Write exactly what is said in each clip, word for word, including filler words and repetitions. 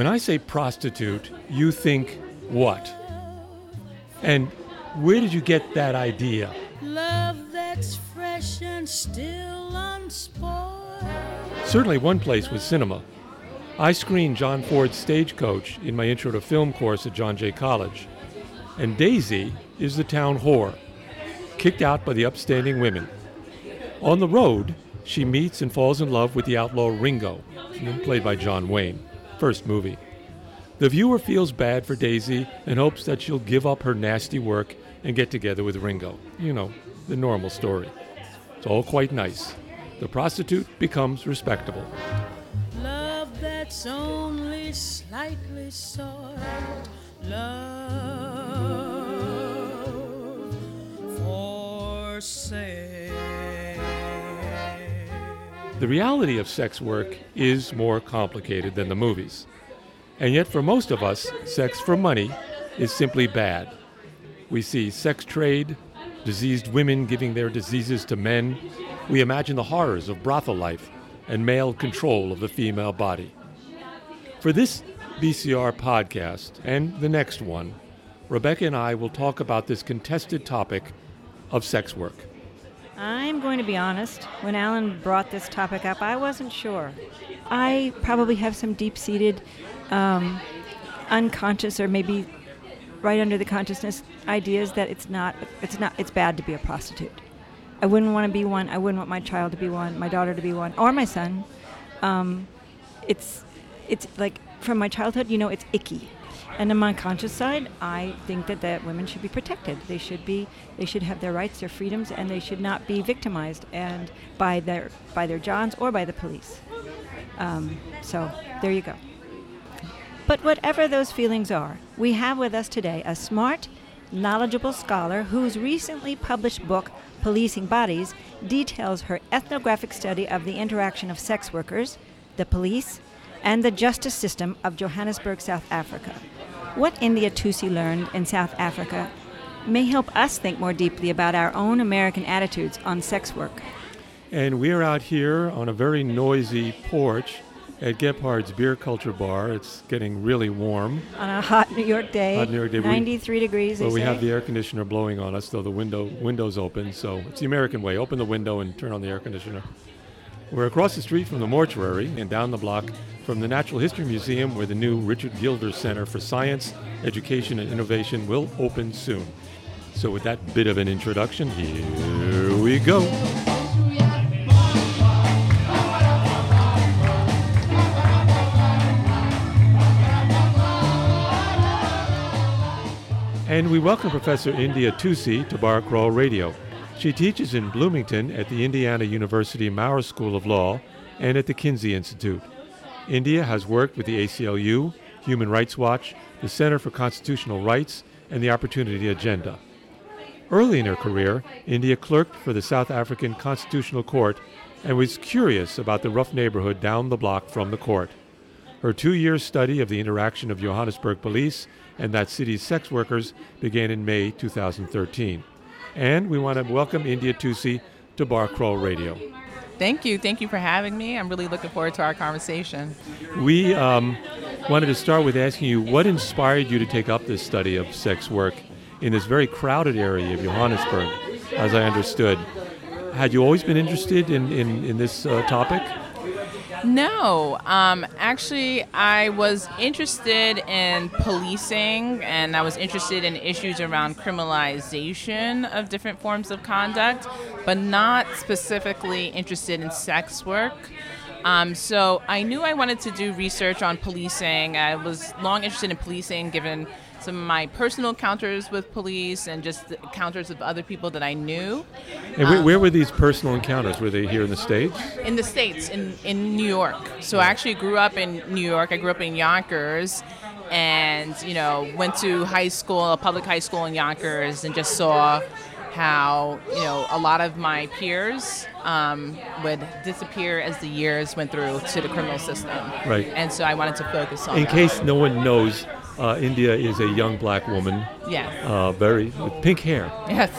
When I say prostitute, you think what? And where did you get that idea? Love that's fresh and still unspoiled. Certainly one place was cinema. I screened John Ford's Stagecoach in my Intro to Film course at John Jay College. And Daisy is the town whore, kicked out by the upstanding women. On the road, she meets and falls in love with the outlaw Ringo, played by John Wayne, first movie. The viewer feels bad for Daisy and hopes that she'll give up her nasty work and get together with Ringo. You know, the normal story. It's all quite nice. The prostitute becomes respectable. Love that's only slightly soiled. Love for sale. The reality of sex work is more complicated than the movies. And yet for most of us, sex for money is simply bad. We see sex trade, diseased women giving their diseases to men. We imagine the horrors of brothel life and male control of the female body. For this B C R podcast, and the next one, Rebecca and I will talk about this contested topic of sex work. I'm going to be honest, when Alan brought this topic up, I wasn't sure. I probably have some deep-seated, um, unconscious, or maybe right under the consciousness ideas that it's not, it's not, it's bad to be a prostitute. I wouldn't want to be one. I wouldn't want my child to be one, my daughter to be one, or my son. Um, it's, it's like from my childhood, you know, it's icky. And on my conscious side, I think that, that women should be protected. They should be, they should have their rights, their freedoms, and they should not be victimized and by their by their johns or by the police. Um, so there you go. But whatever those feelings are, we have with us today a smart, knowledgeable scholar whose recently published book, Policing Bodies, details her ethnographic study of the interaction of sex workers, the police, and the justice system of Johannesburg, South Africa. What India Thusi learned in South Africa may help us think more deeply about our own American attitudes on sex work. And we're out here on a very noisy porch at Gebhard's Beer Culture Bar. It's getting really warm. On a hot New York day, hot New York day. ninety-three we, degrees. Well, we say. have the air conditioner blowing on us, though the window window's open. So it's the American way. Open the window and turn on the air conditioner. We're across the street from the mortuary and down the block from the Natural History Museum, where the new Richard Gilder Center for Science, Education, and Innovation will open soon. So with that bit of an introduction, here we go. And we welcome Professor India Thusi to Bar Crawl Radio. She teaches in Bloomington at the Indiana University Maurer School of Law and at the Kinsey Institute. India has worked with the A C L U, Human Rights Watch, the Center for Constitutional Rights, and the Opportunity Agenda. Early in her career, India clerked for the South African Constitutional Court and was curious about the rough neighborhood down the block from the court. Her two-year study of the interaction of Johannesburg police and that city's sex workers began in May twenty thirteen. And we want to welcome India Thusi to Bar Crawl Radio. Thank you. Thank you for having me. I'm really looking forward to our conversation. We um, wanted to start with asking you, what inspired you to take up this study of sex work in this very crowded area of Johannesburg, as I understood? Had you always been interested in, in, in this uh, topic? No. Um, actually, I was interested in policing, and I was interested in issues around criminalization of different forms of conduct, but not specifically interested in sex work. Um, so I knew I wanted to do research on policing. I was long interested in policing, given some of my personal encounters with police and just the encounters with other people that I knew. And where, um, where were these personal encounters? Were they here in the States? In the States, in, in New York. So I actually grew up in New York. I grew up in Yonkers and, you know, went to high school, a public high school in Yonkers, and just saw how, you know, a lot of my peers um, would disappear as the years went through to the criminal system. Right. And so I wanted to focus on that. In case no one knows uh, India is a young black woman. Yes. Uh, very, with pink hair. Yes.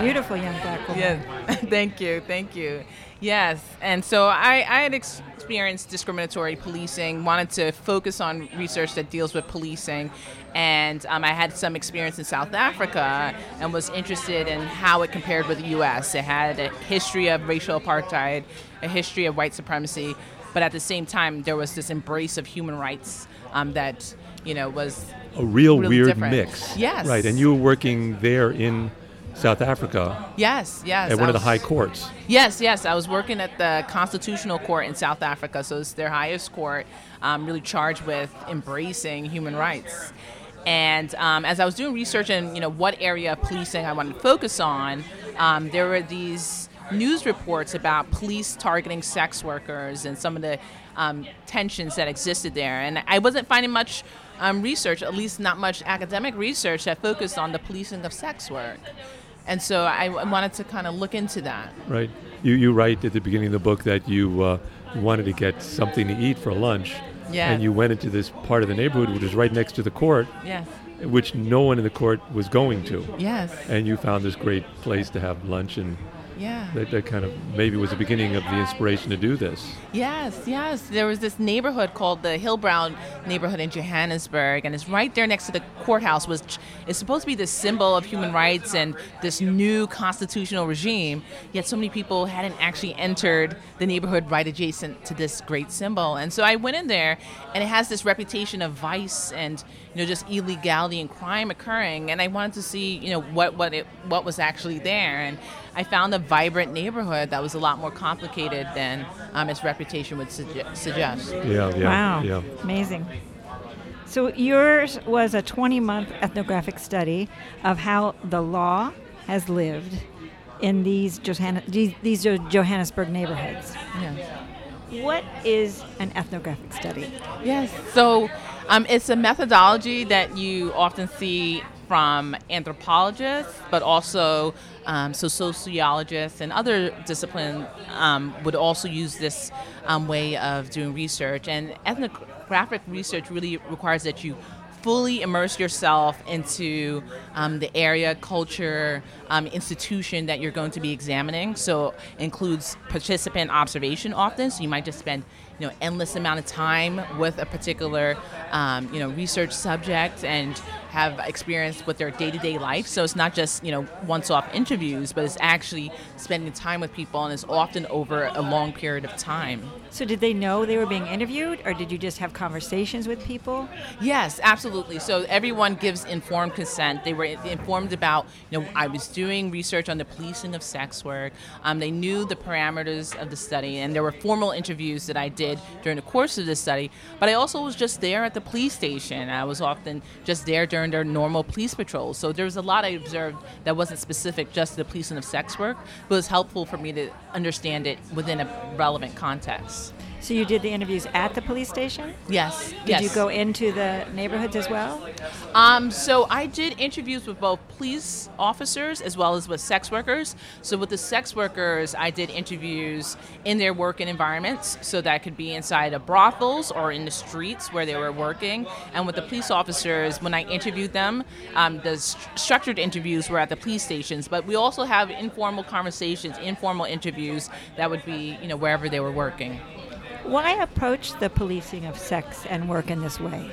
Beautiful young black woman. Yes. Thank you. Thank you. Yes. And so I, I had experienced discriminatory policing, wanted to focus on research that deals with policing. And um, I had some experience in South Africa and was interested in how it compared with the U S. It had a history of racial apartheid, a history of white supremacy. But at the same time, there was this embrace of human rights um, that, you know, was a real weird different mix. Yes. Right. And you were working there in South Africa. Yes, yes. At one I of was, the high courts. Yes, yes. I was working at the Constitutional Court in South Africa. So it's their highest court, um, really charged with embracing human rights. And um, as I was doing research in, you know, what area of policing I wanted to focus on, um, there were these news reports about police targeting sex workers and some of the um, tensions that existed there. And I wasn't finding much um, research, at least not much academic research, that focused on the policing of sex work. And so I w- wanted to kind of look into that. Right. You you write at the beginning of the book that you uh, wanted to get something to eat for lunch. Yeah. And you went into this part of the neighborhood, which is right next to the court. Yes. Which no one in the court was going to. Yes. And you found this great place to have lunch, and yeah, that, that kind of maybe was the beginning of the inspiration to do this. Yes, yes. There was this neighborhood called the Hillbrow neighborhood in Johannesburg, and it's right there next to the courthouse. Which is supposed to be the symbol of human rights and this new constitutional regime, yet so many people hadn't actually entered the neighborhood right adjacent to this great symbol. And so I went in there, and it has this reputation of vice and, you know, just illegality and crime occurring, and I wanted to see, you know, what what it what was actually there. And I found a vibrant neighborhood that was a lot more complicated than um, its reputation would suge- suggest. Yeah, yeah. Wow, yeah. Amazing. So yours was a twenty-month ethnographic study of how the law has lived in these Johann- these Johannesburg neighborhoods. Yeah. What is an ethnographic study? Yes, so um, it's a methodology that you often see from anthropologists, but also um, so sociologists and other disciplines um, would also use this um, way of doing research. And ethnographic research really requires that you fully immerse yourself into um, the area, culture, um, institution that you're going to be examining. So it includes participant observation often, so you might just spend you know, endless amount of time with a particular, um, you know, research subject and have experience with their day-to-day life. So it's not just, you know, once-off interviews, but it's actually spending time with people, and it's often over a long period of time. So did they know they were being interviewed, or did you just have conversations with people? Yes, absolutely. So everyone gives informed consent. They were informed about, you know, I was doing research on the policing of sex work. Um, they knew the parameters of the study, and there were formal interviews that I did during the course of this study, but I also was just there at the police station. I was often just there during their normal police patrols. So there was a lot I observed that wasn't specific just to the policing of sex work, but it was helpful for me to understand it within a relevant context. So you did the interviews at the police station? Yes. Did yes. you go into the neighborhoods as well? Um, so I did interviews with both police officers as well as with sex workers. So with the sex workers, I did interviews in their working environments. So that could be inside of brothels or in the streets where they were working. And with the police officers, when I interviewed them, um, the st- structured interviews were at the police stations. But we also have informal conversations, informal interviews that would be, you know, wherever they were working. Why approach the policing of sex and work in this way?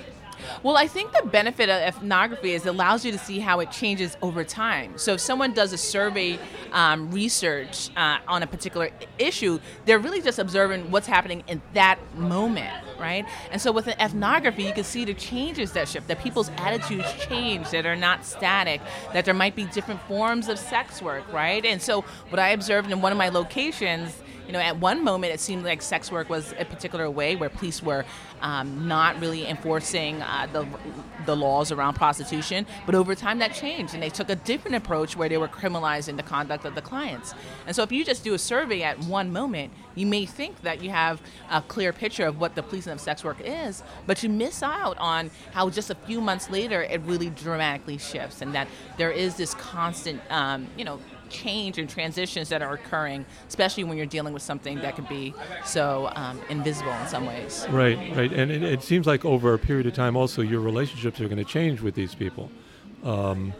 Well, I think the benefit of ethnography is it allows you to see how it changes over time. So if someone does a survey um, research uh, on a particular issue, they're really just observing what's happening in that moment, right? And so with an ethnography, you can see the changes that shift, that people's attitudes change, that are not static, that there might be different forms of sex work, right? And so what I observed in one of my locations, you know, at one moment it seemed like sex work was a particular way where police were um, not really enforcing uh, the the laws around prostitution, but over time that changed and they took a different approach where they were criminalizing the conduct of the clients. And so if you just do a survey at one moment, you may think that you have a clear picture of what the policing of sex work is, but you miss out on how just a few months later it really dramatically shifts, and that there is this constant, um, you know, change and transitions that are occurring, especially when you're dealing with something that can be so um, invisible in some ways. Right, right. And it, it seems like over a period of time also your relationships are going to change with these people, um,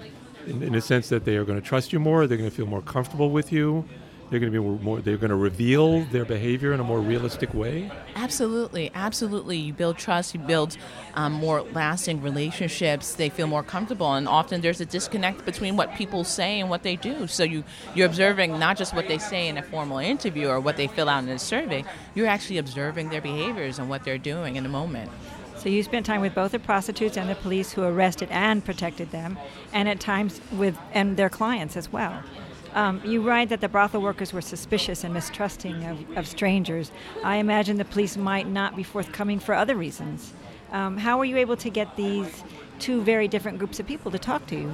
in, in a sense that they are going to trust you more, they're going to feel more comfortable with you. They're going to be more. They're going to reveal their behavior in a more realistic way. Absolutely, absolutely. You build trust. You build um, more lasting relationships. They feel more comfortable, and often there's a disconnect between what people say and what they do. So you you're observing not just what they say in a formal interview or what they fill out in a survey. You're actually observing their behaviors and what they're doing in the moment. So you spent time with both the prostitutes and the police who arrested and protected them, and at times with and their clients as well. Um, you write that the brothel workers were suspicious and mistrusting of, of strangers. I imagine the police might not be forthcoming for other reasons. Um, how were you able to get these two very different groups of people to talk to you?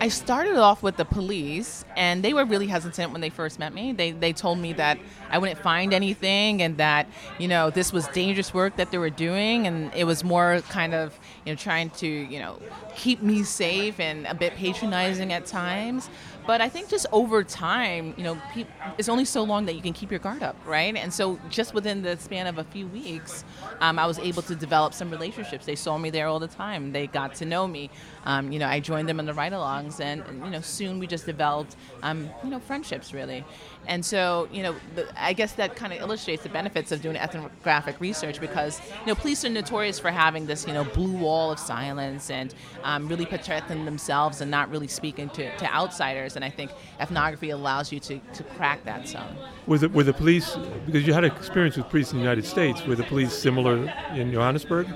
I started off with the police, and they were really hesitant when they first met me. They they told me that I wouldn't find anything and that, you know, this was dangerous work that they were doing, and it was more kind of, you know, trying to, you know, keep me safe and a bit patronizing at times. But I think just over time, you know, pe- it's only so long that you can keep your guard up, right? And so just within the span of a few weeks, um, I was able to develop some relationships. They saw me there all the time. They got to know me. Um, you know, I joined them in the ride-alongs, and, and you know, soon we just developed, um, you know, friendships really. And so, you know, the, I guess that kind of illustrates the benefits of doing ethnographic research, because, you know, police are notorious for having this, you know, blue wall of silence and um, really protecting themselves and not really speaking to, to outsiders. And I think ethnography allows you to, to crack that zone. Were the, were the police, because you had experience with police in the United States, were the police similar in Johannesburg?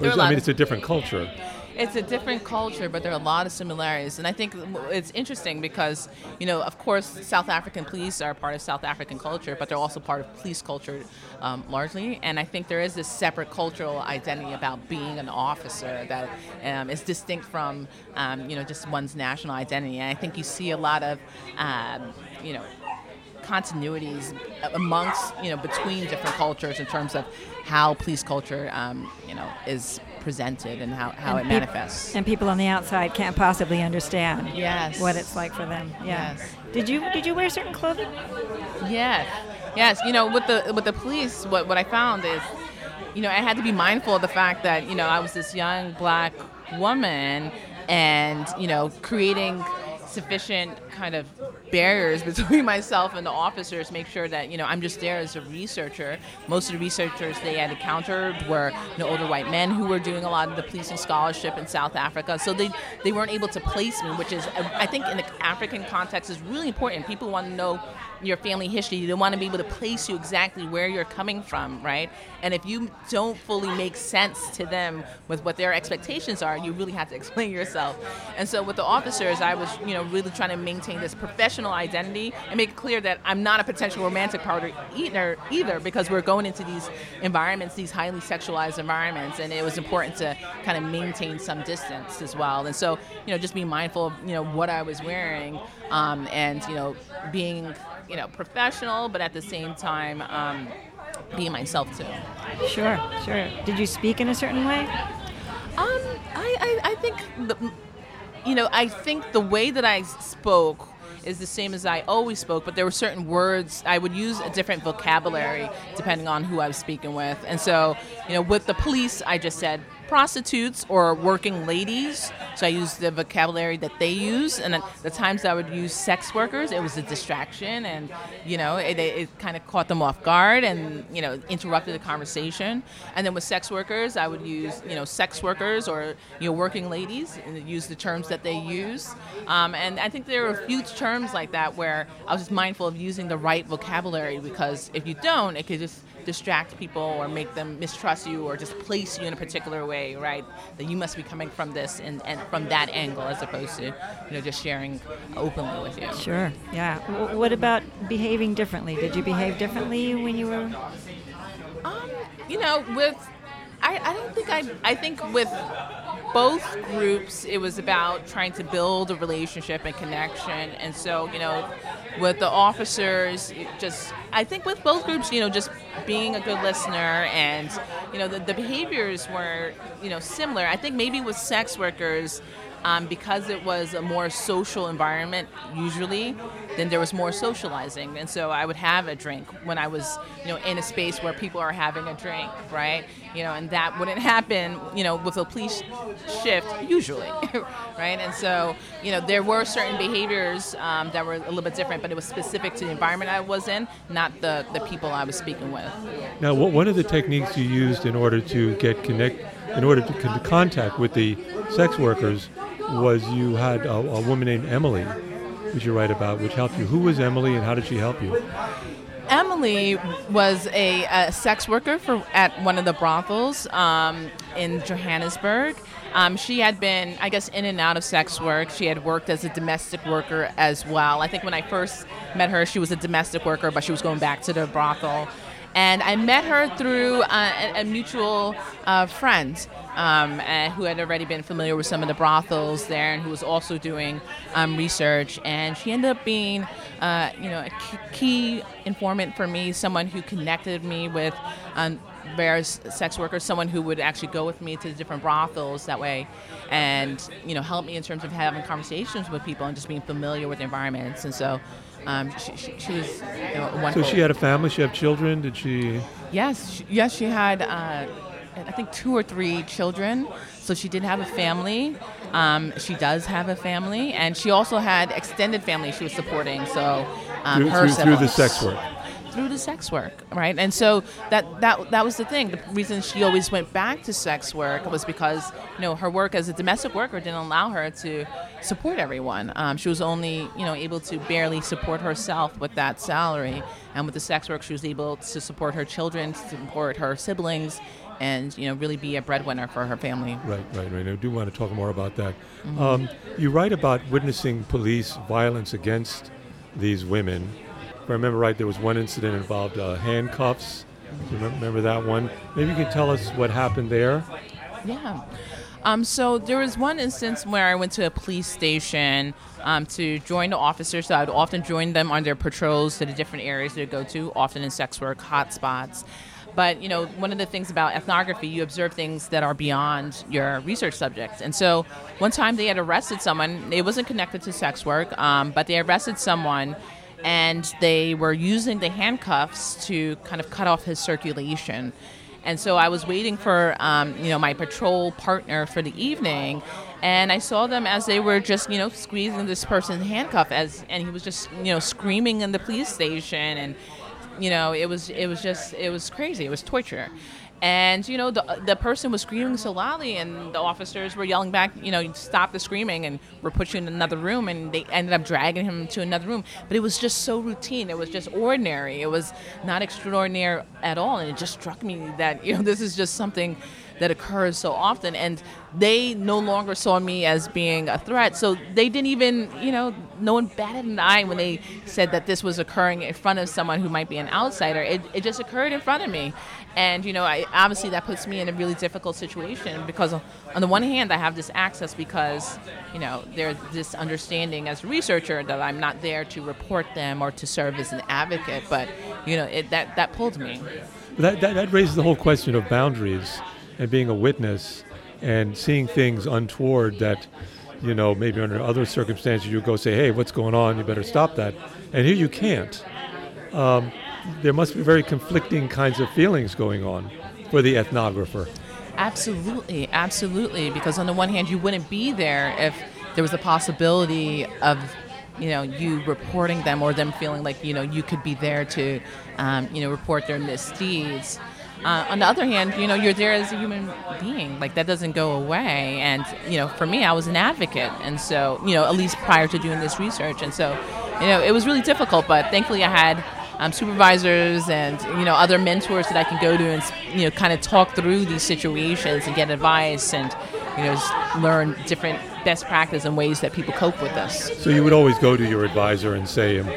Or is, I mean, it's a different culture. It's a different culture, but there are a lot of similarities. And I think it's interesting because, you know, of course, South African police are part of South African culture, but they're also part of police culture um, largely. And I think there is this separate cultural identity about being an officer that um, is distinct from, um, you know, just one's national identity. And I think you see a lot of, um, you know, continuities amongst, you know, between different cultures in terms of how police culture, um, you know, is presented and how, how and it peop- manifests. And people on the outside can't possibly understand yes. what it's like for them. Yeah. Yes. Did you did you wear certain clothing? Yes. Yes. You know, with the with the police, what, what I found is, you know, I had to be mindful of the fact that, you know, I was this young black woman and, you know, creating sufficient kind of barriers between myself and the officers, make sure that, you know, I'm just there as a researcher. Most of the researchers they had encountered were, you know, older white men who were doing a lot of the policing scholarship in South Africa. So they, they weren't able to place me, which is, I think in the African context is really important. People want to know your family history. They want to be able to place you exactly where you're coming from, right? And if you don't fully make sense to them with what their expectations are, you really have to explain yourself. And so with the officers, I was, you know, really trying to maintain this professional identity and make it clear that I'm not a potential romantic partner either, because we're going into these environments, these highly sexualized environments, and it was important to kind of maintain some distance as well. And so, you know, just be mindful of, you know, what I was wearing, um, and, you know, being, you know, professional, but at the same time, um, being myself too. Sure, sure. Did you speak in a certain way? Um, I, I, I think... The, You know, I think the way that I spoke is the same as I always spoke, but there were certain words I would use a different vocabulary depending on who I was speaking with. And so, you know, with the police, I just said prostitutes or working ladies. So I used the vocabulary that they use. And at the times I would use sex workers, it was a distraction. And, you know, it, it kind of caught them off guard and, you know, interrupted the conversation. And then with sex workers, I would use, you know, sex workers or, you know, working ladies and use the terms that they use. Um, and I think there were a few terms terms like that where I was just mindful of using the right vocabulary, because if you don't, it could just distract people or make them mistrust you or just place you in a particular way, right? That you must be coming from this and, and from that angle as opposed to, you know, just sharing openly with you. Sure, yeah. W- what about behaving differently? Did you behave differently when you were... Um, you know, with... I, I don't think I... I think with... both groups, it was about trying to build a relationship and connection. And so, you know, with the officers, just, I think with both groups, you know, just being a good listener and, you know, the, the behaviors were, you know, similar. I think maybe with sex workers, Um, because it was a more social environment usually, then there was more socializing. And so I would have a drink when I was, you know, in a space where people are having a drink, right? You know, and that wouldn't happen, you know, with a police shift usually, right? And so, you know, there were certain behaviors um, that were a little bit different, but it was specific to the environment I was in, not the, the people I was speaking with. Now, what, one of the techniques you used in order to get connect, in order to con- contact with the sex workers was you had a, a woman named Emily, which you write about, which helped you. Who was Emily and how did she help you? Emily was a, a sex worker for at one of the brothels um, in Johannesburg. Um, she had been, I guess, in and out of sex work. She had worked as a domestic worker as well. I think when I first met her, she was a domestic worker, but she was going back to the brothel. And I met her through uh, a mutual uh, friend um, uh, who had already been familiar with some of the brothels there and who was also doing um, research. And she ended up being uh, you know, a key informant for me, someone who connected me with um, various sex workers, someone who would actually go with me to the different brothels that way and, you know, help me in terms of having conversations with people and just being familiar with environments. And so... Um, she, she, she was you know, wonderful. So she had a family? She had children? Did she? Yes. She, yes, she had, uh, I think, two or three children. So she did have a family. Um, she does have a family. And she also had extended family she was supporting. So um, through, her through, through the sex work. Through the sex work, right? And so that, that that was the thing. The reason she always went back to sex work was because, you know, her work as a domestic worker didn't allow her to support everyone. Um, she was only, you know, able to barely support herself with that salary. And with the sex work, she was able to support her children, support her siblings, and, you know, really be a breadwinner for her family. Right, right, right. I do want to talk more about that. Mm-hmm. Um, you write about witnessing police violence against these women. If I remember right, there was one incident involved uh, handcuffs. Do you remember that one? Maybe you can tell us what happened there. Yeah. Um, so there was one instance where I went to a police station um, to join the officers. So I would often join them on their patrols to the different areas they go to, often in sex work hotspots. But, you know, one of the things about ethnography, you observe things that are beyond your research subjects. And so one time they had arrested someone. It wasn't connected to sex work, um, but they arrested someone. And they were using the handcuffs to kind of cut off his circulation. And so I was waiting for, um, you know, my patrol partner for the evening, and I saw them as they were just, you know, squeezing this person's handcuff, as, and he was just, you know, screaming in the police station, and, you know, it was, it was just, it was crazy. It was torture. And, you know, the the person was screaming so loudly, and the officers were yelling back, you know, stop the screaming, and we're pushing in another room, and they ended up dragging him to another room. But it was just so routine. It was just ordinary. It was not extraordinary at all. And it just struck me that, you know, this is just something that occurs so often. And they no longer saw me as being a threat. So they didn't even, you know, no one batted an eye when they said that this was occurring in front of someone who might be an outsider. It, it just occurred in front of me. And, you know, I, obviously that puts me in a really difficult situation because on the one hand I have this access because, you know, there's this understanding as a researcher that I'm not there to report them or to serve as an advocate. But, you know, it, that, that pulled me. That, that, that raises the whole question of boundaries and being a witness and seeing things untoward that, you know, maybe under other circumstances you go say, hey, what's going on? You better stop that. And here you can't. Um, There must be very conflicting kinds of feelings going on for the ethnographer. Absolutely, absolutely. Because on the one hand, you wouldn't be there if there was a possibility of, you know, you reporting them or them feeling like, you know, you could be there to, um, you know, report their misdeeds. Uh, on the other hand, you know, you're there as a human being. Like, that doesn't go away. And, you know, for me, I was an advocate. And so, you know, at least prior to doing this research. And so, you know, it was really difficult. But thankfully, I had... Um, supervisors and, you know, other mentors that I can go to and, you know, kind of talk through these situations and get advice and, you know, just learn different best practice and ways that people cope with this. So you would always go to your advisor and say um,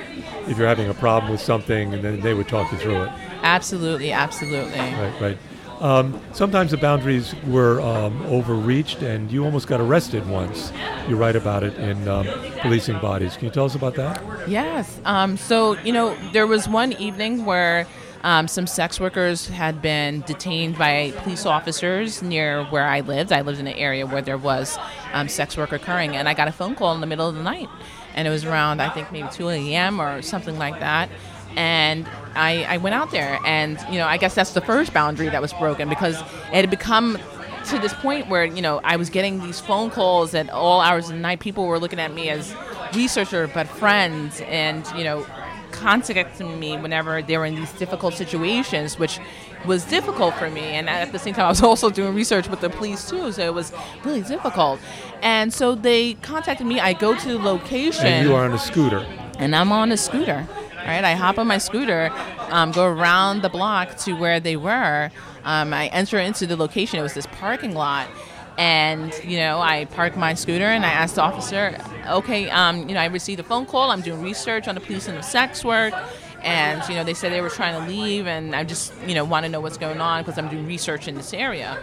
if you're having a problem with something, and then they would talk you through it. Absolutely, absolutely. Right, right. Um, sometimes the boundaries were um, overreached, and you almost got arrested once. You write about it in um, Policing Bodies. Can you tell us about that? Yes. Um, so, you know, there was one evening where Um, some sex workers had been detained by police officers near where I lived. I lived in an area where there was um, sex work occurring, and I got a phone call in the middle of the night. And it was around, I think, maybe two a.m. or something like that. And I, I went out there, and, you know, I guess that's the first boundary that was broken, because it had become to this point where, you know, I was getting these phone calls at all hours of the night. People were looking at me as researcher, but friends, and, you know, contacting me whenever they were in these difficult situations, which was difficult for me. And at the same time, I was also doing research with the police too, so it was really difficult. And so they contacted me. I go to the location. And you are on a scooter. And I'm on a scooter. Right, I hop on my scooter, um, go around the block to where they were. Um, I enter into the location. It was this parking lot. And, you know, I park my scooter and I asked the officer, okay, um, you know, I received a phone call. I'm doing research on the policing of sex work. And, you know, they said they were trying to leave. And I just, you know, want to know what's going on because I'm doing research in this area.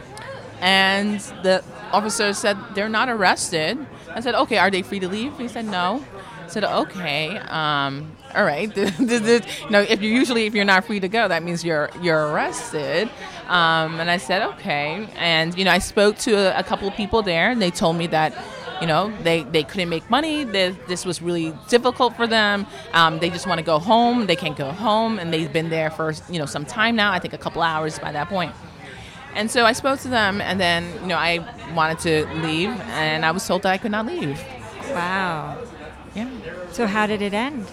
And the officer said, they're not arrested. I said, okay, are they free to leave? He said, no. I said, okay, um, all right. You know, if you usually if you're not free to go, that means you're you're arrested. Um, and I said, okay. And you know, I spoke to a, a couple of people there, and they told me that, you know, they, they couldn't make money. They, this was really difficult for them. Um, they just want to go home. They can't go home, and they've been there for you know some time now. I think a couple hours by that point. And so I spoke to them, and then you know I wanted to leave, and I was told that I could not leave. Wow. Yeah. So how did it end?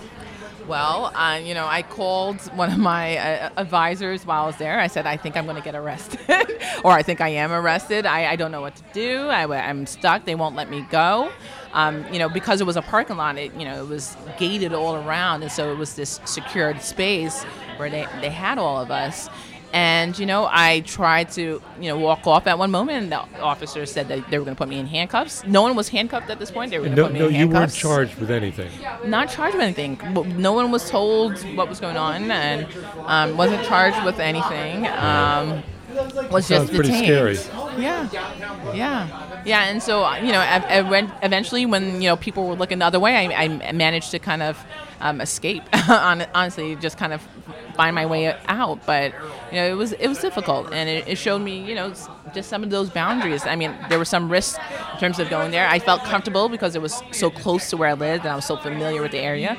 Well, uh, you know, I called one of my uh, advisors while I was there. I said, I think I'm going to get arrested or I think I am arrested. I, I don't know what to do. I, I'm stuck. They won't let me go. Um, you know, because it was a parking lot, it, you know, it was gated all around. And so it was this secured space where they, they had all of us. And, you know, I tried to, you know, walk off at one moment, and the officer said that they were going to put me in handcuffs. No one was handcuffed at this point. They were going to no, put me no, in handcuffs. No, you weren't charged with anything. Not charged with anything. No one was told what was going on, and um, wasn't charged with anything. Um, was Sounds just detained. Pretty scary. Yeah. Yeah. Yeah, and so, you know, I, I went, eventually when, you know, people were looking the other way, I, I managed to kind of um, escape, honestly, just kind of find my way out. But you know, it was it was difficult, and it, it showed me, you know, just some of those boundaries. I mean, there were some risks in terms of going there. I felt comfortable because it was so close to where I lived, and I was so familiar with the area.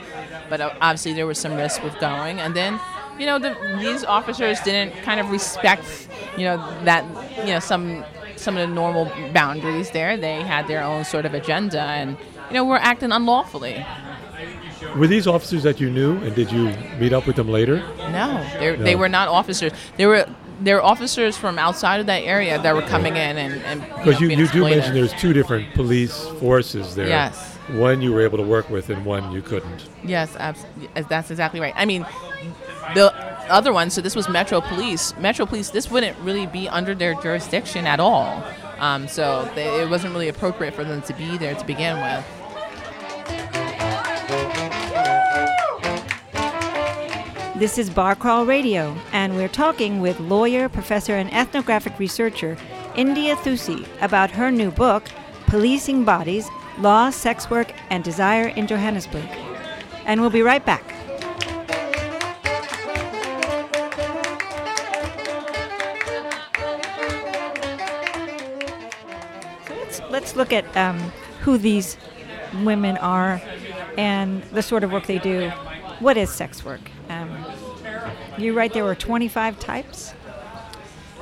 But obviously, there was some risk with going. And then, you know, the, these officers didn't kind of respect, you know, that, you know, some some of the normal boundaries there. They had their own sort of agenda, and you know, were acting unlawfully. Were these officers that you knew, and did you meet up with them later? No, no. They were not officers. They were they were officers from outside of that area that were coming in and, and because you, know, you, you do mention there's two different police forces there. Yes. One you were able to work with, and one you couldn't. Yes, abs- that's exactly right. I mean, the other one. So this was Metro Police. Metro Police. This wouldn't really be under their jurisdiction at all. Um, so they, it wasn't really appropriate for them to be there to begin with. This is Bar Crawl Radio, and we're talking with lawyer, professor, and ethnographic researcher India Thusi about her new book, Policing Bodies, Law, Sex Work, and Desire in Johannesburg. And we'll be right back. So let's, let's look at um, who these women are and the sort of work they do. What is sex work? Um, you write there were twenty-five types?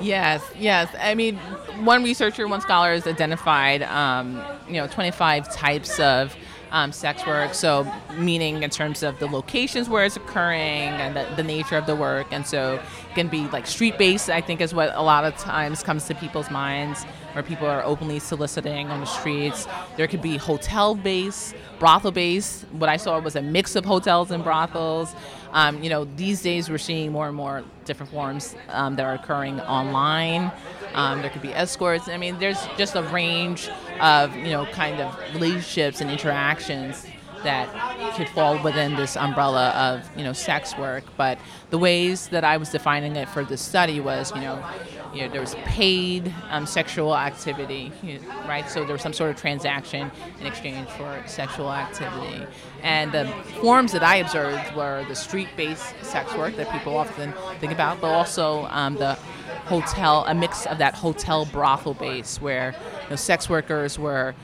Yes, yes. I mean, one researcher, one scholar has identified, um, you know, twenty-five types of um, sex work. So meaning in terms of the locations where it's occurring and the, the nature of the work. And so it can be like street-based, I think is what a lot of times comes to people's minds, where people are openly soliciting on the streets. There could be hotel-based, brothel-based. What I saw was a mix of hotels and brothels. Um, you know, these days we're seeing more and more different forms um, that are occurring online. Um, there could be escorts. I mean, there's just a range of, you know, kind of relationships and interactions that could fall within this umbrella of, you know, sex work. But the ways that I was defining it for this study was, you know, you know, there was paid um, sexual activity, you know, right? So there was some sort of transaction in exchange for sexual activity. And the forms that I observed were the street-based sex work that people often think about, but also um, the hotel, a mix of that hotel brothel base where, you know, sex workers were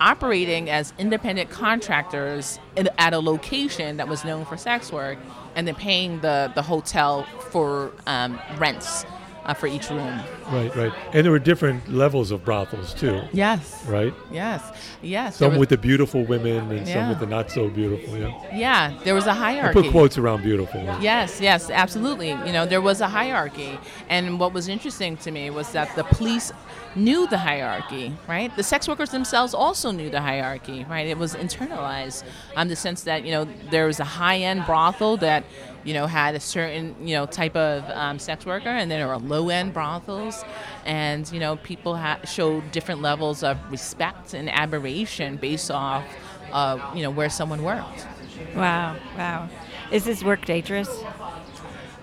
operating as independent contractors in, at a location that was known for sex work, and then paying the, the hotel for um, rents uh, for each room. Right, right. And there were different levels of brothels, too. Yes. Right? Yes, yes. Some was, with the beautiful women and yeah. some with the not so beautiful. Yeah, yeah, there was a hierarchy. I put quotes around beautiful. Right? Yes, yes, absolutely. You know, there was a hierarchy. And what was interesting to me was that the police knew the hierarchy, right? The sex workers themselves also knew the hierarchy, right? It was internalized um, the sense that, you know, there was a high-end brothel that, you know, had a certain, you know, type of um, sex worker, and then there were low-end brothels, and, you know, people ha- showed different levels of respect and admiration based off, uh, you know, where someone worked. Wow, wow. Is this work dangerous?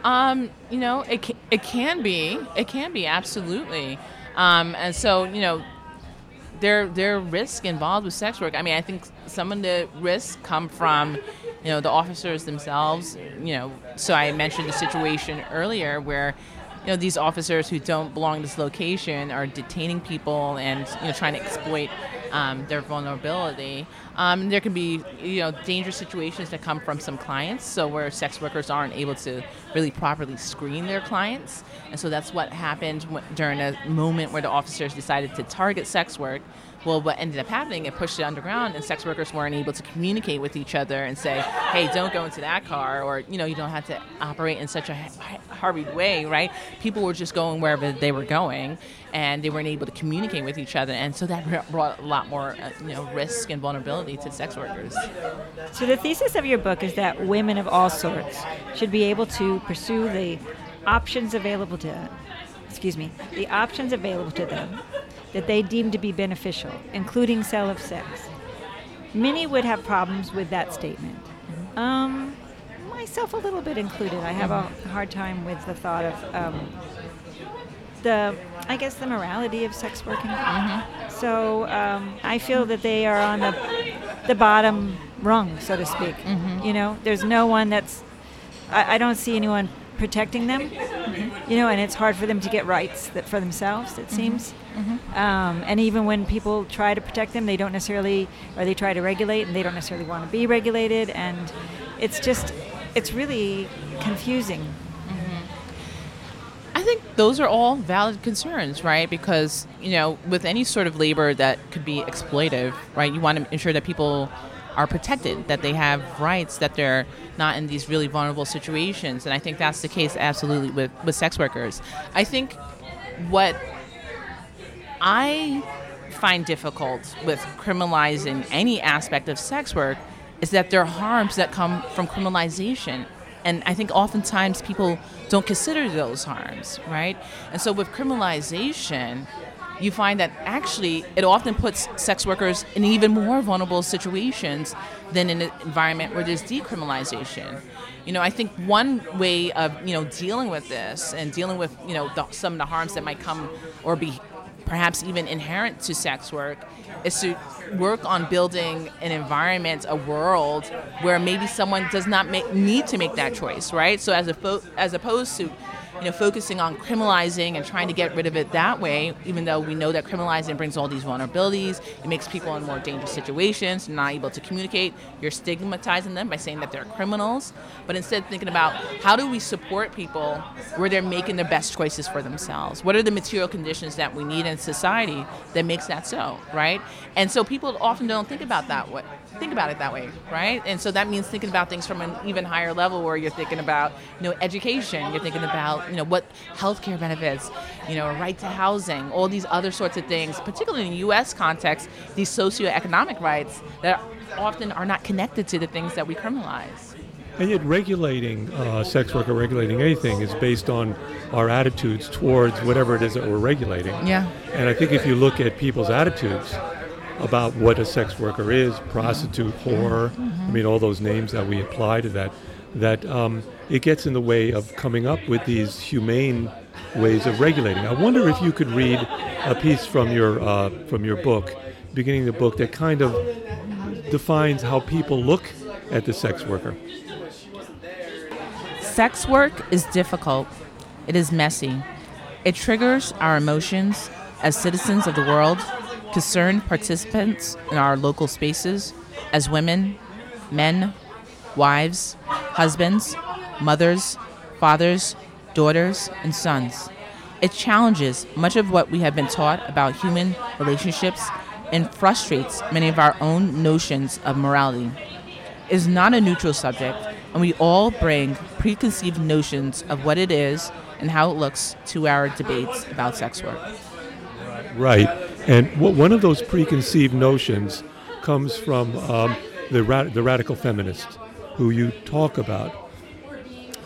Um, you know, it ca- it can be. It can be, absolutely. Um, and so, you know, there there are risks involved with sex work. I mean, I think some of the risks come from, you know, the officers themselves. You know, so I mentioned the situation earlier where, you know, these officers who don't belong to this location are detaining people and, you know, trying to exploit um, their vulnerability. Um, there can be, you know, dangerous situations that come from some clients, so where sex workers aren't able to really properly screen their clients. And so that's what happened w- during a moment where the officers decided to target sex work. Well, what ended up happening, it pushed it underground, and sex workers weren't able to communicate with each other and say, hey, don't go into that car, or, you know, you don't have to operate in such a hurried way, right? People were just going wherever they were going, and they weren't able to communicate with each other, and so that brought a lot more, uh, you know, risk and vulnerability to sex workers. So the thesis of your book is that women of all sorts should be able to pursue the options available to, excuse me, the options available to them that they deem to be beneficial, including sale of sex. Many would have problems with that statement. Um, myself a little bit included. I have a hard time with the thought of um, the, I guess, the morality of sex working. Mm-hmm. So um, I feel that they are on the the bottom rung, so to speak. Mm-hmm. You know, there's no one that's, I, I don't see anyone protecting them, mm-hmm. you know, and it's hard for them to get rights that for themselves, it mm-hmm. seems. Mm-hmm. Um, and even when people try to protect them, they don't necessarily, or they try to regulate, and they don't necessarily want to be regulated. And it's just, it's really confusing. Mm-hmm. I think those are all valid concerns, right? Because, you know, with any sort of labor that could be exploitive, right, you want to ensure that people are protected, that they have rights, that they're not in these really vulnerable situations. And I think that's the case absolutely with, with sex workers. I think what I find difficult with criminalizing any aspect of sex work is that there are harms that come from criminalization. And I think oftentimes people don't consider those harms, right? And so with criminalization, you find that actually it often puts sex workers in even more vulnerable situations than in an environment where there's decriminalization. You know, I think one way of, you know, dealing with this and dealing with, you know, the, some of the harms that might come or be perhaps even inherent to sex work is to work on building an environment, a world where maybe someone does not make, need to make that choice, right? So as a fo- as opposed to you know, focusing on criminalizing and trying to get rid of it that way, even though we know that criminalizing brings all these vulnerabilities, it makes people in more dangerous situations, not able to communicate, you're stigmatizing them by saying that they're criminals, but instead thinking about how do we support people where they're making the best choices for themselves? What are the material conditions that we need in society that makes that so, right? And so people often don't think about that way, think about it that way, right? And so that means thinking about things from an even higher level where you're thinking about, you know, education, you're thinking about you know, what healthcare benefits, you know, a right to housing, all these other sorts of things, particularly in the U S context, these socioeconomic rights that often are not connected to the things that we criminalize. And yet regulating uh, sex work or regulating anything is based on our attitudes towards whatever it is that we're regulating. Yeah. And I think if you look at people's attitudes about what a sex worker is, prostitute, whore, mm-hmm. I mean, all those names that we apply to that, that um, it gets in the way of coming up with these humane ways of regulating. I wonder if you could read a piece from your uh, from your book, beginning of the book, that kind of defines how people look at the sex worker. Sex work is difficult. It is messy. It triggers our emotions as citizens of the world, concerned participants in our local spaces, as women, men, wives, husbands, mothers, fathers, daughters, and sons. It challenges much of what we have been taught about human relationships and frustrates many of our own notions of morality. It is not a neutral subject, and we all bring preconceived notions of what it is and how it looks to our debates about sex work. Right, and w- one of those preconceived notions comes from um, the, ra- the radical feminist who you talk about,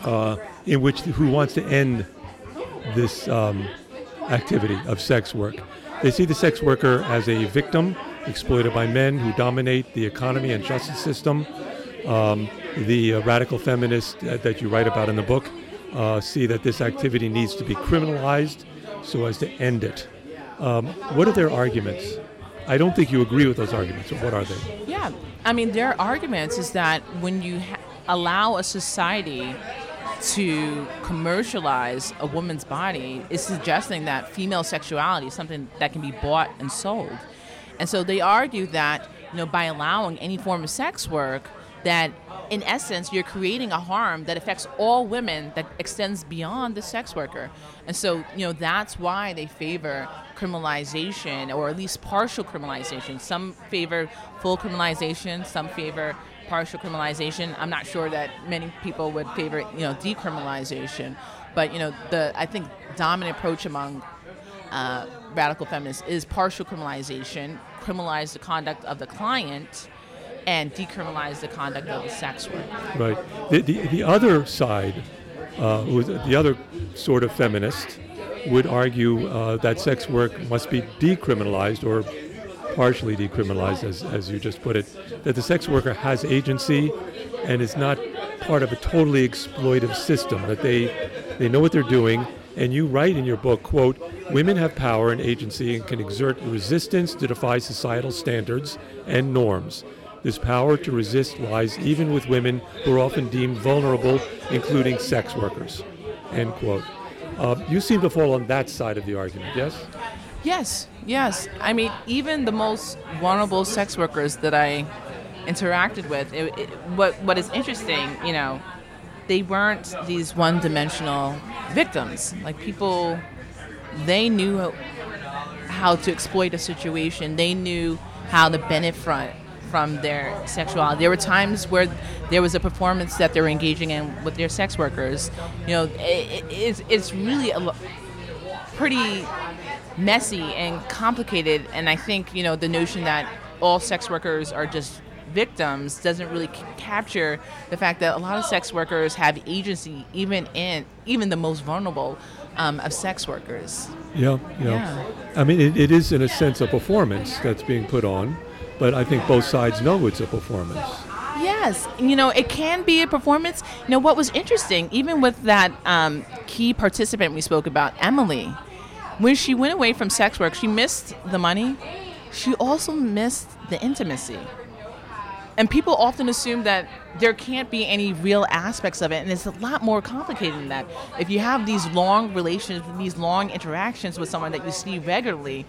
uh, in which who wants to end this um, activity of sex work. They see the sex worker as a victim exploited by men who dominate the economy and justice system. Um, the uh, radical feminists uh, that you write about in the book uh, see that this activity needs to be criminalized so as to end it. Um, what are their arguments? I don't think you agree with those arguments. What are they? Yeah, I mean, their arguments is that when you ha- allow a society to commercialize a woman's body, it's suggesting that female sexuality is something that can be bought and sold. And so they argue that, you know, by allowing any form of sex work, that in essence you're creating a harm that affects all women that extends beyond the sex worker. And so, you know, that's why they favor criminalization, or at least partial criminalization. Some favor full criminalization, some favor partial criminalization. I'm not sure that many people would favor, you know, decriminalization. But, you know, the I think dominant approach among uh, radical feminists is partial criminalization, criminalize the conduct of the client, and decriminalize the conduct of the sex work. Right. The the, the other side, uh, the other sort of feminist, would argue uh, that sex work must be decriminalized or partially decriminalized, as as you just put it, that the sex worker has agency and is not part of a totally exploitive system, that they they know what they're doing. And you write in your book, quote, "Women have power and agency and can exert resistance to defy societal standards and norms. This power to resist lies even with women who are often deemed vulnerable, including sex workers," end quote. Uh, you seem to fall on that side of the argument, yes? Yes, yes. I mean, even the most vulnerable sex workers that I interacted with, it, it, what what is interesting, you know, they weren't these one-dimensional victims. Like, people, they knew how to exploit a situation. They knew how to benefit from it. From their sexuality. There were times where there was a performance that they were engaging in with their sex workers. You know, it, it, it's, it's really a lo- pretty messy and complicated. And I think, you know, the notion that all sex workers are just victims doesn't really c- capture the fact that a lot of sex workers have agency, even in even the most vulnerable um, of sex workers. Yeah, yeah. yeah. I mean, it, it is in a sense a performance that's being put on. But I think both sides know it's a performance. Yes, you know, it can be a performance. You know, what was interesting, even with that um, key participant we spoke about, Emily, when she went away from sex work, she missed the money. She also missed the intimacy. And people often assume that there can't be any real aspects of it, and it's a lot more complicated than that. If you have these long relations, these long interactions with someone that you see regularly,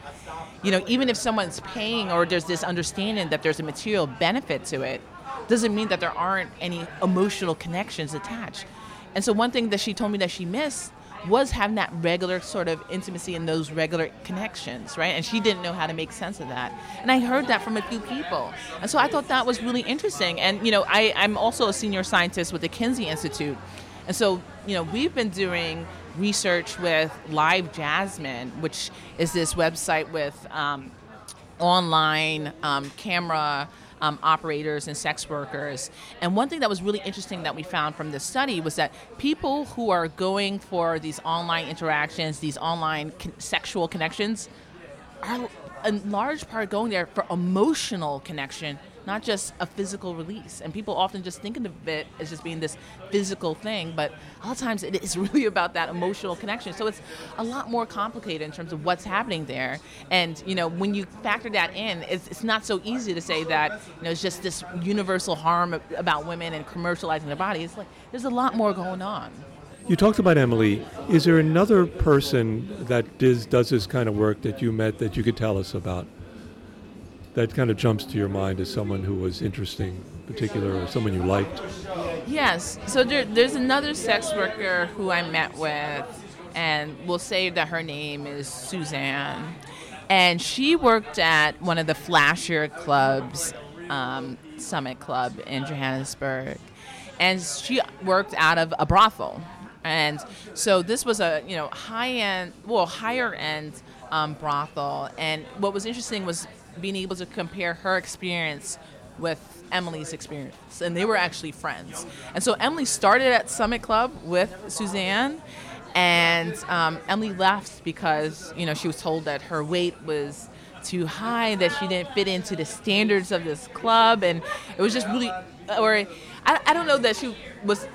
you know, even if someone's paying or there's this understanding that there's a material benefit to it, doesn't mean that there aren't any emotional connections attached. And so one thing that she told me that she missed was having that regular sort of intimacy and those regular connections, right? And she didn't know how to make sense of that. And I heard that from a few people. And so I thought that was really interesting. And, you know, I, I'm also a senior scientist with the Kinsey Institute. And so, you know, we've been doing research with Live Jasmine, which is this website with um, online um, camera um, operators and sex workers. And one thing that was really interesting that we found from this study was that people who are going for these online interactions, these online con- sexual connections, are in large part going there for emotional connection, not just a physical release. And people often just think of it as just being this physical thing, but a lot of times it is really about that emotional connection. So it's a lot more complicated in terms of what's happening there. And, you know, when you factor that in, it's, it's not so easy to say that, you know, it's just this universal harm about women and commercializing their bodies. It's like, there's a lot more going on. You talked about Emily. Is there another person that does, does this kind of work that you met that you could tell us about? That kind of jumps to your mind as someone who was interesting, particular, or someone you liked. Yes. So there, there's another sex worker who I met with, and we'll say that her name is Suzanne. And she worked at one of the flashier clubs, um, Summit Club in Johannesburg. And she worked out of a brothel. And so this was a, you know, high-end, well, higher-end um, brothel. And what was interesting was being able to compare her experience with Emily's experience. And they were actually friends. And so Emily started at Summit Club with Suzanne, and um, Emily left because, you know, she was told that her weight was too high, that she didn't fit into the standards of this club. And it was just really, or I, I don't know that she was,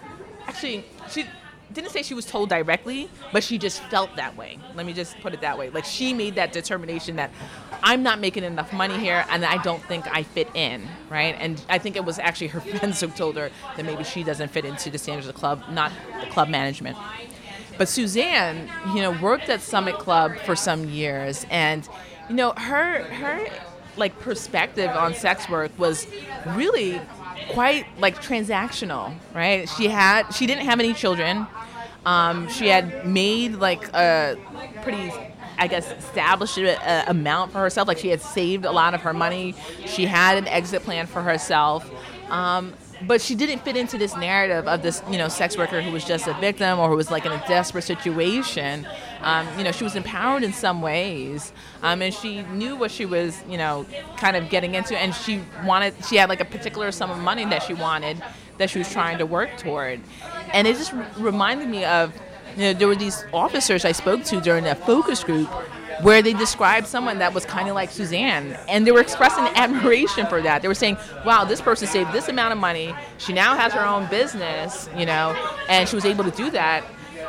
actually, she didn't say she was told directly, but she just felt that way. Let me just put it that way. Like, she made that determination that I'm not making enough money here, and I don't think I fit in, right? And I think it was actually her friends who told her that maybe she doesn't fit into the standards of the club, not the club management. But Suzanne, you know, worked at Summit Club for some years, and, you know, her her like perspective on sex work was really quite like transactional, right? She had she didn't have any children. Um, she had made like a pretty, I guess, established an amount for herself. Like, she had saved a lot of her money. She had an exit plan for herself. Um, but she didn't fit into this narrative of this, you know, sex worker who was just a victim or who was like in a desperate situation. Um, you know, she was empowered in some ways. Um, and she knew what she was, you know, kind of getting into. And she wanted, she had like a particular sum of money that she wanted, that she was trying to work toward. And it just r- reminded me of, you know, there were these officers I spoke to during a focus group where they described someone that was kind of like Suzanne. And they were expressing admiration for that. They were saying, wow, this person saved this amount of money. She now has her own business, you know, and she was able to do that.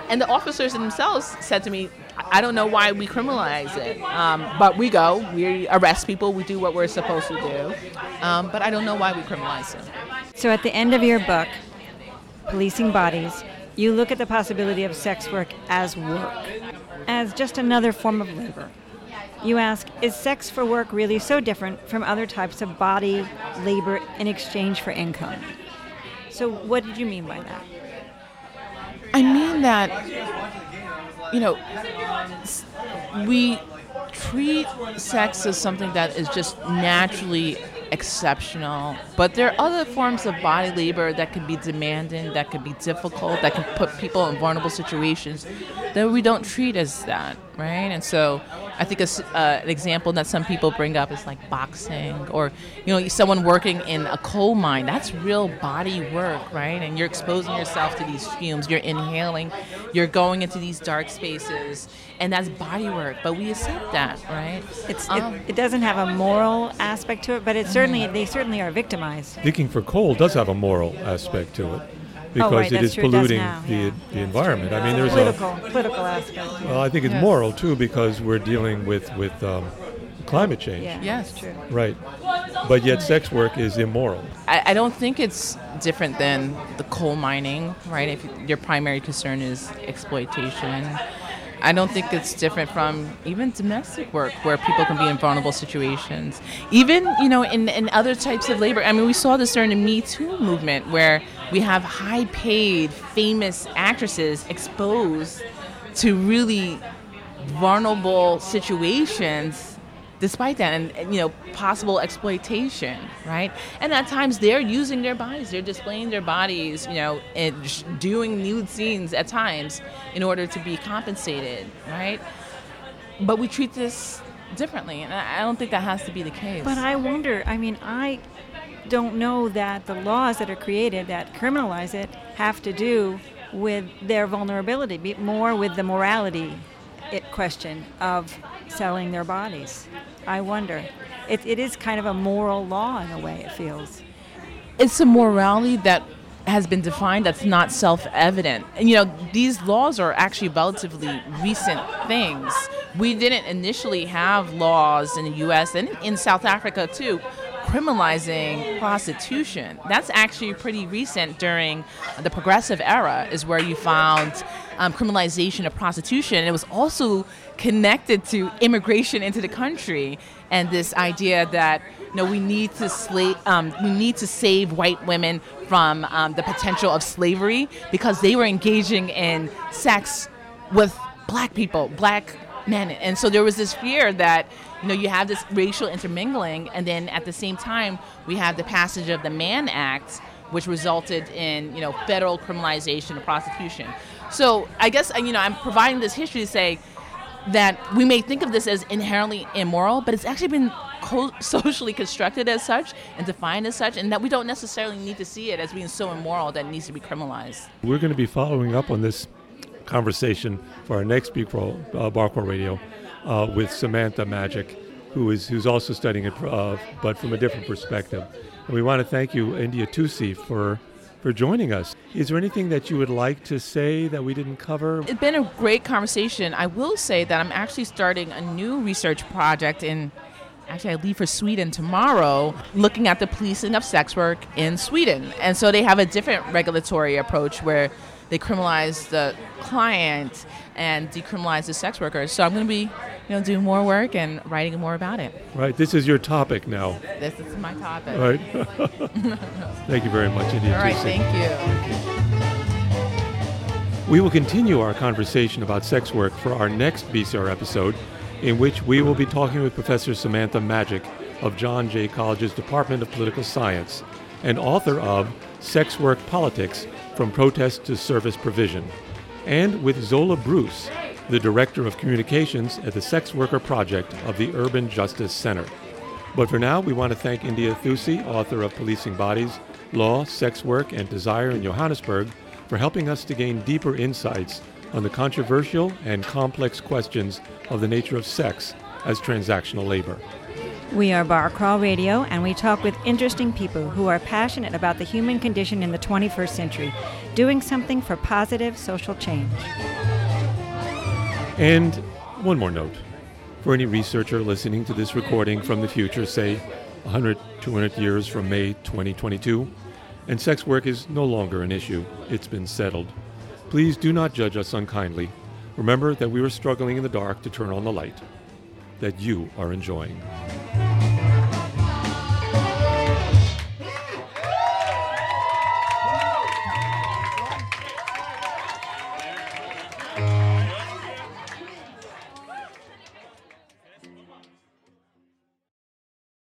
And the officers themselves said to me, I don't know why we criminalize it. Um, but we go, we arrest people, we do what we're supposed to do. Um, but I don't know why we criminalize it. So at the end of your book, Policing Bodies, you look at the possibility of sex work as work, as just another form of labor. You ask, is sex for work really so different from other types of body labor in exchange for income? So what did you mean by that? I mean that, you know, we treat sex as something that is just naturally exceptional, but there are other forms of body labor that can be demanding, that can be difficult, that can put people in vulnerable situations that we don't treat as that, right? And so I think a, uh, an example that some people bring up is like boxing, or, you know, someone working in a coal mine. That's real body work, right? And you're exposing yourself to these fumes, you're inhaling, you're going into these dark spaces, and that's body work, but we accept that, right? It's, um, it, it doesn't have a moral aspect to it, but it's certainly, they certainly are victimized. Digging for coal does have a moral aspect to it, because oh, right, it is true. polluting the, yeah. the yeah, environment. I mean, there's political, a political aspect. Well, I think it's yes. moral too, because we're dealing with with um, climate change. Yeah, yes, true. Right, but yet sex work is immoral. I, I don't think it's different than the coal mining, right? If your primary concern is exploitation. I don't think it's different from even domestic work, where people can be in vulnerable situations. Even, you know, in, in other types of labor. I mean, we saw this during the Me Too movement, where we have high-paid, famous actresses exposed to really vulnerable situations despite that, and, and, you know, possible exploitation, right? And at times they're using their bodies, they're displaying their bodies, you know, and sh- doing nude scenes at times in order to be compensated, right? But we treat this differently, and I, I don't think that has to be the case. But I wonder, I mean, I don't know that the laws that are created that criminalize it have to do with their vulnerability, more with the morality it question of selling their bodies. I wonder. It, it is kind of a moral law in a way, it feels. It's a morality that has been defined that's not self-evident. And, you know, these laws are actually relatively recent things. We didn't initially have laws in the U S and in South Africa, too, criminalizing prostitution. That's actually pretty recent. During the progressive era is where you found um, criminalization of prostitution. It was also connected to immigration into the country and this idea that, you know, we need to slave, um, we need to save white women from um, the potential of slavery because they were engaging in sex with black people, black men. And so there was this fear that, you know, you have this racial intermingling, and then at the same time, we have the passage of the Mann Act, which resulted in, you know, federal criminalization of prostitution. So I guess, you know, I'm providing this history to say that we may think of this as inherently immoral, but it's actually been co- socially constructed as such and defined as such, and that we don't necessarily need to see it as being so immoral that it needs to be criminalized. We're going to be following up on this conversation for our next Bar Crawl, uh, Bar Crawl Radio. Uh, with Samantha Majic, who is who's also studying it, uh, but from a different perspective. And we want to thank you, India Thusi, for for joining us. Is there anything that you would like to say that we didn't cover? It's been a great conversation. I will say that I'm actually starting a new research project in, actually I leave for Sweden tomorrow, looking at the policing of sex work in Sweden. And so they have a different regulatory approach where they criminalize the client and decriminalize the sex workers. So I'm going to be, you know, doing more work and writing more about it. Right. This is your topic now. This is my topic. All right. Thank you very much, India. All right. Thank you. thank you. We will continue our conversation about sex work for our next B C R episode, in which we will be talking with Professor Samantha Majic of John Jay College's Department of Political Science and author of Sex Work Politics, From Protest to Service Provision, and with Zola Bruce, the Director of Communications at the Sex Worker Project of the Urban Justice Center. But for now, we want to thank India Thusi, author of Policing Bodies, Law, Sex Work, and Desire in Johannesburg, for helping us to gain deeper insights on the controversial and complex questions of the nature of sex as transactional labor. We are Bar Crawl Radio, and we talk with interesting people who are passionate about the human condition in the twenty-first century, doing something for positive social change. And one more note. For any researcher listening to this recording from the future, say one hundred, two hundred years from May twenty twenty-two, and sex work is no longer an issue, it's been settled, please do not judge us unkindly. Remember that we were struggling in the dark to turn on the light that you are enjoying.